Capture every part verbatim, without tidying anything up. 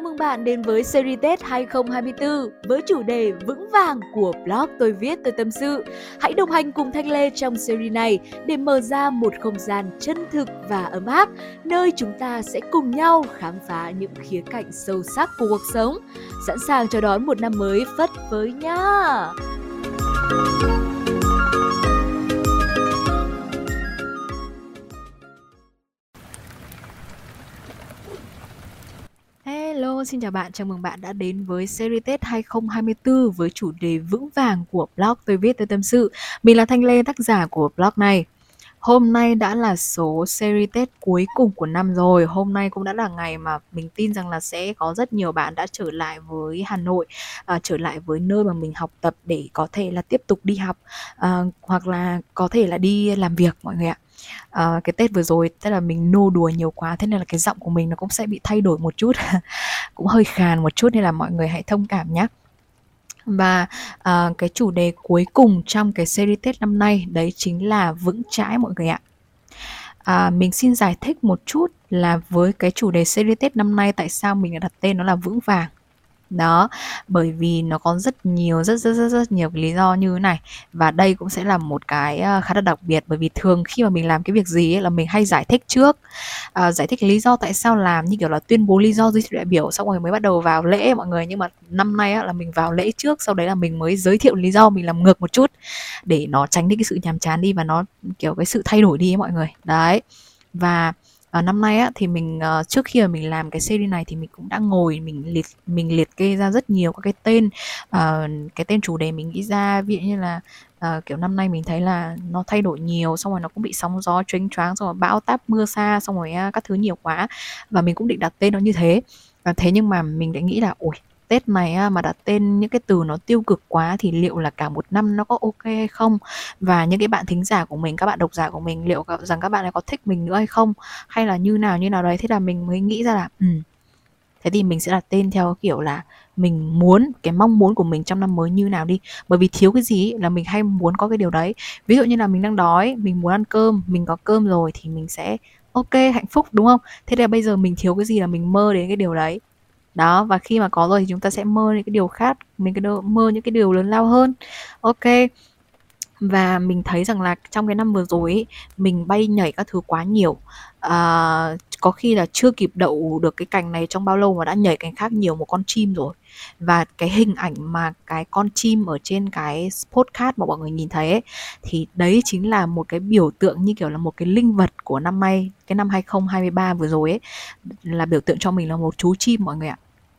Chào mừng bạn đến với series Tết hai không hai tư với chủ đề Vững Vàng của blog Tôi Viết Tôi Tâm Sự. Hãy đồng hành cùng Thanh Lê trong series này để mở ra một không gian chân thực và ấm áp, nơi chúng ta sẽ cùng nhau khám phá những khía cạnh sâu sắc của cuộc sống. Sẵn sàng chào đón một năm mới phất phới nhá! Hello, xin chào bạn, chào mừng bạn đã đến với series Tết hai không hai tư với chủ đề Vững Vàng của blog Tôi Viết Tôi Tâm Sự. Mình là Thanh Lê, tác giả của blog này. Hôm nay đã là số series Tết cuối cùng của năm rồi. Hôm nay cũng đã là ngày mà mình tin rằng là sẽ có rất nhiều bạn đã trở lại với Hà Nội, à, trở lại với nơi mà mình học tập để có thể là tiếp tục đi học, à, hoặc là có thể là đi làm việc mọi người ạ. À, cái Tết vừa rồi tức là mình nô đùa nhiều quá, thế nên là cái giọng của mình nó cũng sẽ bị thay đổi một chút cũng hơi khàn một chút, nên là mọi người hãy thông cảm nhé. Và à, cái chủ đề cuối cùng trong cái series Tết năm nay đấy chính là vững chãi mọi người ạ. à, Mình xin giải thích một chút là với cái chủ đề series Tết năm nay tại sao mình đã đặt tên nó là Vững Vàng. Đó, bởi vì nó có rất nhiều, rất rất rất, rất nhiều cái lý do như thế này. Và đây cũng sẽ là một cái khá là đặc biệt, bởi vì thường khi mà mình làm cái việc gì ấy, là mình hay giải thích trước, à, giải thích cái lý do tại sao làm, như kiểu là tuyên bố lý do giới thiệu đại biểu, xong rồi mới bắt đầu vào lễ mọi người. Nhưng mà năm nay á, là mình vào lễ trước, sau đấy là mình mới giới thiệu lý do, mình làm ngược một chút để nó tránh đi cái sự nhàm chán đi và nó kiểu cái sự thay đổi đi ấy, mọi người. Đấy, và À, năm nay á, thì mình uh, trước khi mà mình làm cái series này thì mình cũng đã ngồi mình liệt mình liệt kê ra rất nhiều các cái tên, uh, cái tên chủ đề mình nghĩ ra. Ví dụ như là uh, kiểu năm nay mình thấy là nó thay đổi nhiều, xong rồi nó cũng bị sóng gió chênh choáng, xong rồi bão táp mưa xa, xong rồi uh, các thứ nhiều quá, và mình cũng định đặt tên nó như thế. Và thế nhưng mà mình đã nghĩ là ôi, Tết này mà đặt tên những cái từ nó tiêu cực quá thì liệu là cả một năm nó có ok hay không? Và những cái bạn thính giả của mình, các bạn độc giả của mình, liệu rằng các bạn ấy có thích mình nữa hay không? Hay là như nào như nào đấy. Thế là mình mới nghĩ ra là ừ. Thế thì mình sẽ đặt tên theo kiểu là mình muốn, cái mong muốn của mình trong năm mới như nào đi. Bởi vì thiếu cái gì là mình hay muốn có cái điều đấy. Ví dụ như là mình đang đói, mình muốn ăn cơm, mình có cơm rồi thì mình sẽ ok, hạnh phúc đúng không? Thế là bây giờ mình thiếu cái gì là mình mơ đến cái điều đấy. Đó, và khi mà có rồi thì chúng ta sẽ mơ những cái điều khác, mình cái đo- mơ những cái điều lớn lao hơn. Ok. Và mình thấy rằng là trong cái năm vừa rồi ấy, mình bay nhảy các thứ quá nhiều, à, có khi là chưa kịp đậu được cái cành này trong bao lâu mà đã nhảy cành khác nhiều một con chim rồi. Và cái hình ảnh mà cái con chim ở trên cái podcast mà mọi người nhìn thấy ấy, thì đấy chính là một cái biểu tượng, như kiểu là một cái linh vật của năm nay, cái năm hai không hai ba vừa rồi ấy, là biểu tượng cho mình là một chú chim mọi người ạ.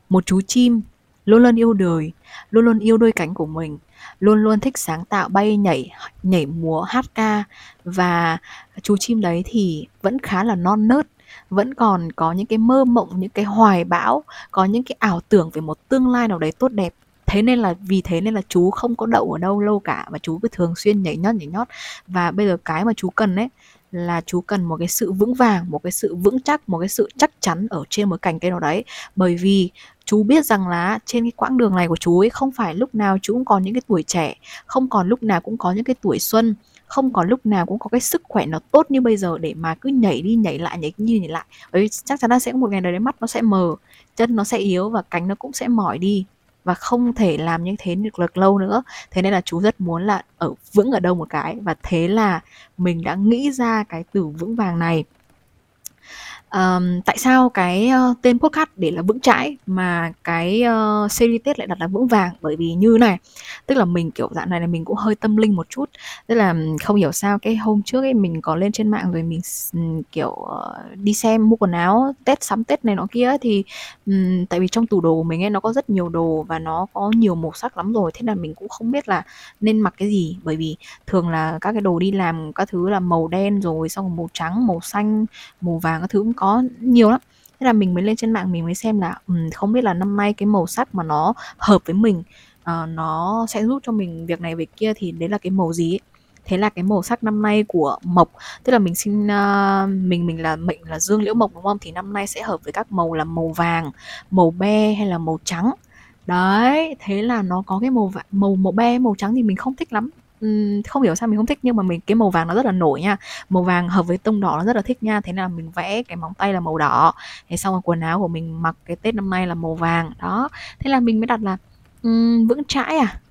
Một chú chim luôn luôn yêu đời, luôn luôn yêu đôi cánh của mình, luôn luôn thích sáng tạo, bay nhảy, nhảy múa, hát ca. Và chú chim đấy thì vẫn khá là non nớt, vẫn còn có những cái mơ mộng, những cái hoài bão, có những cái ảo tưởng về một tương lai nào đấy tốt đẹp. Thế nên là vì thế nên là chú không có đậu ở đâu lâu cả, và chú cứ thường xuyên nhảy nhót nhảy nhót. Và bây giờ cái mà chú cần ấy là chú cần một cái sự vững vàng, một cái sự vững chắc, một cái sự chắc chắn ở trên một cành cây nào đấy. Bởi vì chú biết rằng là trên cái quãng đường này của chú ấy, không phải lúc nào chú cũng có những cái tuổi trẻ, không còn lúc nào cũng có những cái tuổi xuân, không còn lúc nào cũng có cái sức khỏe nó tốt như bây giờ để mà cứ nhảy đi nhảy lại, nhảy đi nhảy lại. Bởi vì chắc chắn là sẽ có một ngày nào đấy mắt nó sẽ mờ, chân nó sẽ yếu và cánh nó cũng sẽ mỏi đi, và không thể làm như thế được lâu nữa. Thế nên là chú rất muốn là ở vững ở đâu một cái. Và thế là mình đã nghĩ ra cái từ vững vàng này. Um, tại sao cái uh, tên podcast để là vững chãi mà cái uh, series Tết lại đặt là vững vàng? Bởi vì như này, tức là mình kiểu dạng này là mình cũng hơi tâm linh một chút. Tức là không hiểu sao cái hôm trước ấy mình có lên trên mạng rồi mình kiểu uh, đi xem mua quần áo Tết, sắm Tết này nọ kia ấy, thì um, tại vì trong tủ đồ của mình ấy nó có rất nhiều đồ và nó có nhiều màu sắc lắm rồi. Thế là mình cũng không biết là nên mặc cái gì, bởi vì thường là các cái đồ đi làm các thứ là màu đen rồi, xong rồi màu trắng, màu xanh, màu vàng các thứ cũng có nhiều lắm. Thế là mình mới lên trên mạng mình mới xem là um, không biết là năm nay cái màu sắc mà nó hợp với mình, uh, nó sẽ giúp cho mình việc này việc kia, thì đấy là cái màu gì ấy. Thế là cái màu sắc năm nay của mộc, tức là mình xin uh, mình mình là mệnh là dương liễu mộc đúng không, thì năm nay sẽ hợp với các màu là màu vàng, màu be hay là màu trắng. Đấy, thế là nó có cái màu màu màu be, màu trắng thì mình không thích lắm. um, không hiểu sao mình không thích, nhưng mà mình cái màu vàng nó rất là nổi nha, màu vàng hợp với tông đỏ nó rất là thích nha. Thế nên là mình vẽ cái móng tay là màu đỏ, thế xong rồi quần áo của mình mặc cái Tết năm nay là màu vàng đó. Thế là mình mới đặt là um, vững chãi à.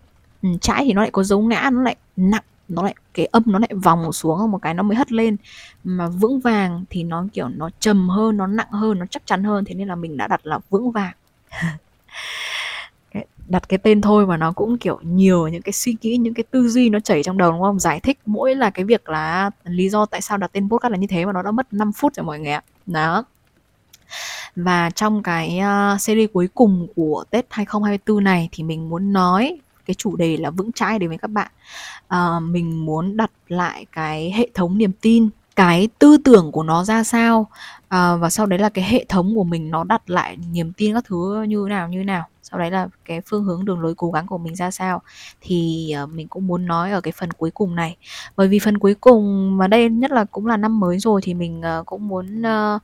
Um, chãi thì nó lại có dấu ngã, nó lại nặng, nó lại cái âm nó lại vòng xuống một cái nó mới hất lên, mà vững vàng thì nó kiểu nó trầm hơn, nó nặng hơn, nó chắc chắn hơn. Thế nên là mình đã đặt là vững vàng. Đặt cái tên thôi mà nó cũng kiểu nhiều những cái suy nghĩ, những cái tư duy nó chảy trong đầu, đúng không? Giải thích mỗi là cái việc là lý do tại sao đặt tên podcast là như thế mà nó đã mất năm phút rồi mọi người ạ. Đó. Và trong cái uh, series cuối cùng của Tết hai không hai tư này thì mình muốn nói cái chủ đề là vững chãi đến với các bạn. Uh, mình muốn đặt lại cái hệ thống niềm tin, cái tư tưởng của nó ra sao, à, và sau đấy là cái hệ thống của mình nó đặt lại niềm tin các thứ như nào như nào, sau đấy là cái phương hướng đường lối cố gắng của mình ra sao, thì uh, mình cũng muốn nói ở cái phần cuối cùng này. Bởi vì phần cuối cùng mà đây nhất là cũng là năm mới rồi thì mình uh, cũng muốn uh,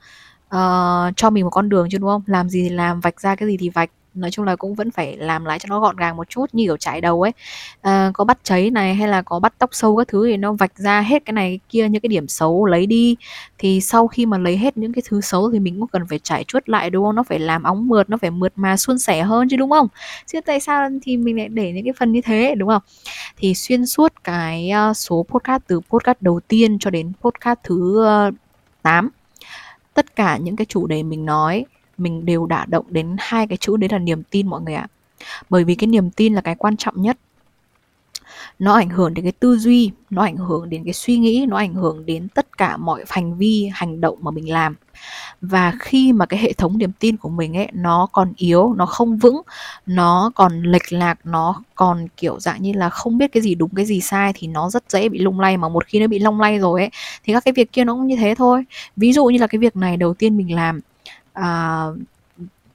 uh, cho mình một con đường chứ, đúng không? Làm gì thì làm, vạch ra cái gì thì vạch, nói chung là cũng vẫn phải làm lại cho nó gọn gàng một chút, như kiểu chải đầu ấy, à, có bắt cháy này hay là có bắt tóc sâu các thứ thì nó vạch ra hết cái này cái kia, những cái điểm xấu lấy đi. Thì sau khi mà lấy hết những cái thứ xấu thì mình cũng cần phải chải chuốt lại, đúng không? Nó phải làm óng mượt, nó phải mượt mà suôn sẻ hơn chứ, đúng không? Chứ tại sao thì mình lại để những cái phần như thế, đúng không? Thì xuyên suốt cái số podcast, từ podcast đầu tiên cho đến podcast thứ tám, tất cả những cái chủ đề mình nói mình đều đả động đến hai cái chữ, đấy là niềm tin mọi người ạ. Bởi vì cái niềm tin là cái quan trọng nhất. Nó ảnh hưởng đến cái tư duy, nó ảnh hưởng đến cái suy nghĩ, nó ảnh hưởng đến tất cả mọi hành vi, hành động mà mình làm. Và khi mà cái hệ thống niềm tin của mình ấy, nó còn yếu, nó không vững, nó còn lệch lạc, nó còn kiểu dạng như là không biết cái gì đúng cái gì sai, thì nó rất dễ bị lung lay. Mà một khi nó bị lung lay rồi ấy, thì các cái việc kia nó cũng như thế thôi. Ví dụ như là cái việc này đầu tiên mình làm, À,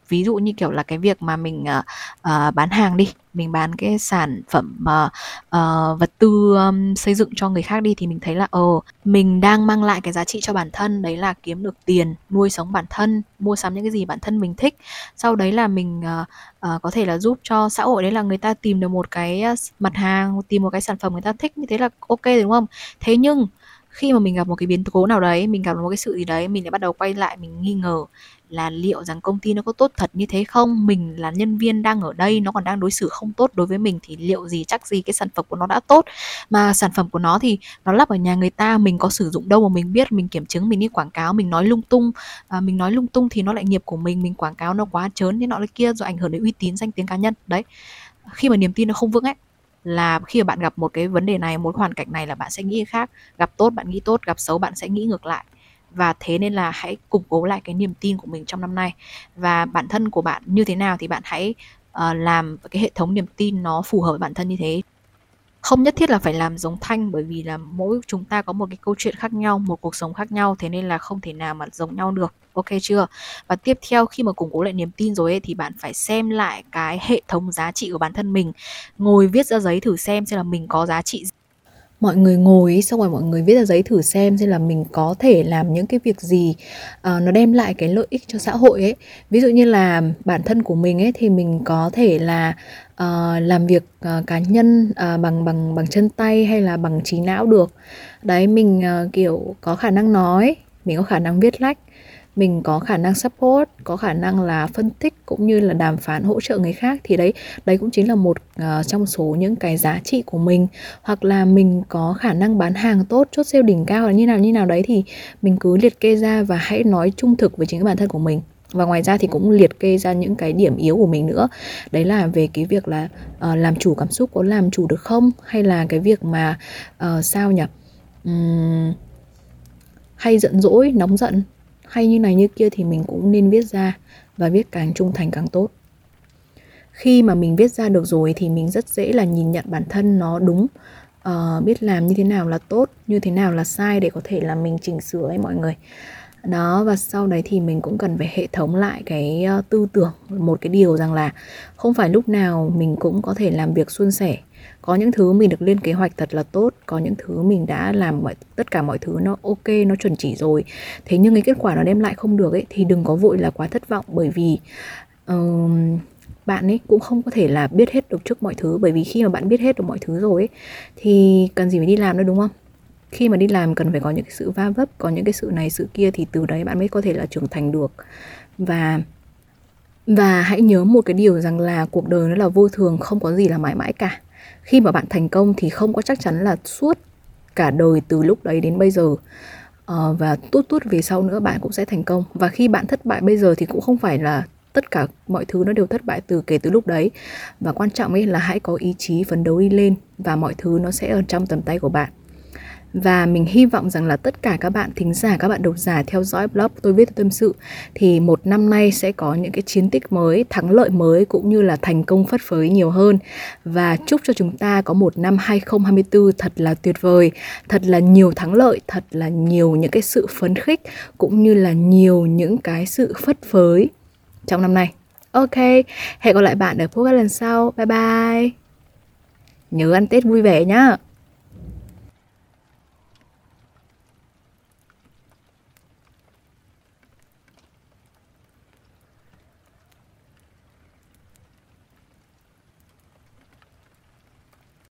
ví dụ như kiểu là cái việc mà mình à, à, bán hàng đi, mình bán cái sản phẩm à, à, vật tư um, xây dựng cho người khác đi, thì mình thấy là ờ mình đang mang lại cái giá trị cho bản thân, đấy là kiếm được tiền nuôi sống bản thân, mua sắm những cái gì bản thân mình thích, sau đấy là mình à, à, có thể là giúp cho xã hội, đấy là người ta tìm được một cái mặt hàng, tìm một cái sản phẩm người ta thích, như thế là ok rồi, đúng không? Thế nhưng khi mà mình gặp một cái biến cố nào đấy, mình gặp một cái sự gì đấy, mình lại bắt đầu quay lại, mình nghi ngờ là liệu rằng công ty nó có tốt thật như thế không? Mình là nhân viên đang ở đây, nó còn đang đối xử không tốt đối với mình, thì liệu gì chắc gì cái sản phẩm của nó đã tốt. Mà sản phẩm của nó thì nó lắp ở nhà người ta, mình có sử dụng đâu mà mình biết, mình kiểm chứng, mình đi quảng cáo, mình nói lung tung. À, mình nói lung tung thì nó lại nghiệp của mình, mình quảng cáo nó quá trớn thế nọ thế kia, rồi ảnh hưởng đến uy tín, danh tiếng cá nhân. Đấy, khi mà niềm tin nó không vững ấy, là khi mà bạn gặp một cái vấn đề này, một hoàn cảnh này là bạn sẽ nghĩ khác. Gặp tốt bạn nghĩ tốt, gặp xấu bạn sẽ nghĩ ngược lại. Và thế nên là hãy củng cố lại cái niềm tin của mình trong năm nay. Và bản thân của bạn như thế nào thì bạn hãy uh, làm cái hệ thống niềm tin nó phù hợp với bản thân như thế. Không nhất thiết là phải làm giống Thanh, bởi vì là mỗi chúng ta có một cái câu chuyện khác nhau, một cuộc sống khác nhau, thế nên là không thể nào mà giống nhau được. Ok chưa? Và tiếp theo khi mà củng cố lại niềm tin rồi ấy, thì bạn phải xem lại cái hệ thống giá trị của bản thân mình. Ngồi viết ra giấy thử xem xem là mình có giá trị gì. Mọi người ngồi xong rồi mọi người viết ra giấy thử xem xem là mình có thể làm những cái việc gì uh, nó đem lại cái lợi ích cho xã hội ấy. Ví dụ như là bản thân của mình ấy, thì mình có thể là uh, làm việc uh, cá nhân uh, bằng bằng bằng chân tay hay là bằng trí não được. Đấy, mình uh, kiểu có khả năng nói, mình có khả năng viết lách, mình có khả năng support, có khả năng là phân tích cũng như là đàm phán, hỗ trợ người khác, thì đấy đấy cũng chính là một uh, trong số những cái giá trị của mình. Hoặc là mình có khả năng bán hàng tốt, chốt sale đỉnh cao là như nào như nào đấy, thì mình cứ liệt kê ra và hãy nói trung thực với chính cái bản thân của mình. Và ngoài ra thì cũng liệt kê ra những cái điểm yếu của mình nữa. Đấy là về cái việc là uh, làm chủ cảm xúc, có làm chủ được không, hay là cái việc mà uh, sao nhỉ uhm, hay giận dỗi, nóng giận, hay như này như kia, thì mình cũng nên viết ra, và viết càng trung thành càng tốt. Khi mà mình viết ra được rồi thì mình rất dễ là nhìn nhận bản thân nó đúng, uh, biết làm như thế nào là tốt, như thế nào là sai để có thể là mình chỉnh sửa ấy mọi người. Đó, và sau đấy thì mình cũng cần phải hệ thống lại cái uh, tư tưởng, một cái điều rằng là không phải lúc nào mình cũng có thể làm việc suôn sẻ. Có những thứ mình được lên kế hoạch thật là tốt, có những thứ mình đã làm mọi, tất cả mọi thứ nó ok, nó chuẩn chỉ rồi, thế nhưng cái kết quả nó đem lại không được ấy, thì đừng có vội là quá thất vọng. Bởi vì uh, bạn ấy cũng không có thể là biết hết được trước mọi thứ, bởi vì khi mà bạn biết hết được mọi thứ rồi ấy, thì cần gì phải đi làm nữa, đúng không? Khi mà đi làm cần phải có những cái sự va vấp, có những cái sự này sự kia, thì từ đấy bạn mới có thể là trưởng thành được. Và và hãy nhớ một cái điều rằng là cuộc đời nó là vô thường, không có gì là mãi mãi cả. Khi mà bạn thành công thì không có chắc chắn là suốt cả đời từ lúc đấy đến bây giờ ờ, và tuốt tuốt về sau nữa bạn cũng sẽ thành công. Và khi bạn thất bại bây giờ thì cũng không phải là tất cả mọi thứ nó đều thất bại từ kể từ lúc đấy. Và quan trọng ấy là hãy có ý chí phấn đấu đi lên, và mọi thứ nó sẽ ở trong tầm tay của bạn. Và mình hy vọng rằng là tất cả các bạn thính giả, các bạn độc giả theo dõi blog Tôi Viết Tôi Tâm Sự thì một năm nay sẽ có những cái chiến tích mới, thắng lợi mới, cũng như là thành công phất phới nhiều hơn. Và chúc cho chúng ta có một năm hai không hai tư thật là tuyệt vời, thật là nhiều thắng lợi, thật là nhiều những cái sự phấn khích, cũng như là nhiều những cái sự phất phới trong năm nay. Ok, hẹn gặp lại bạn ở podcast lần sau. Bye bye. Nhớ ăn Tết vui vẻ nhá.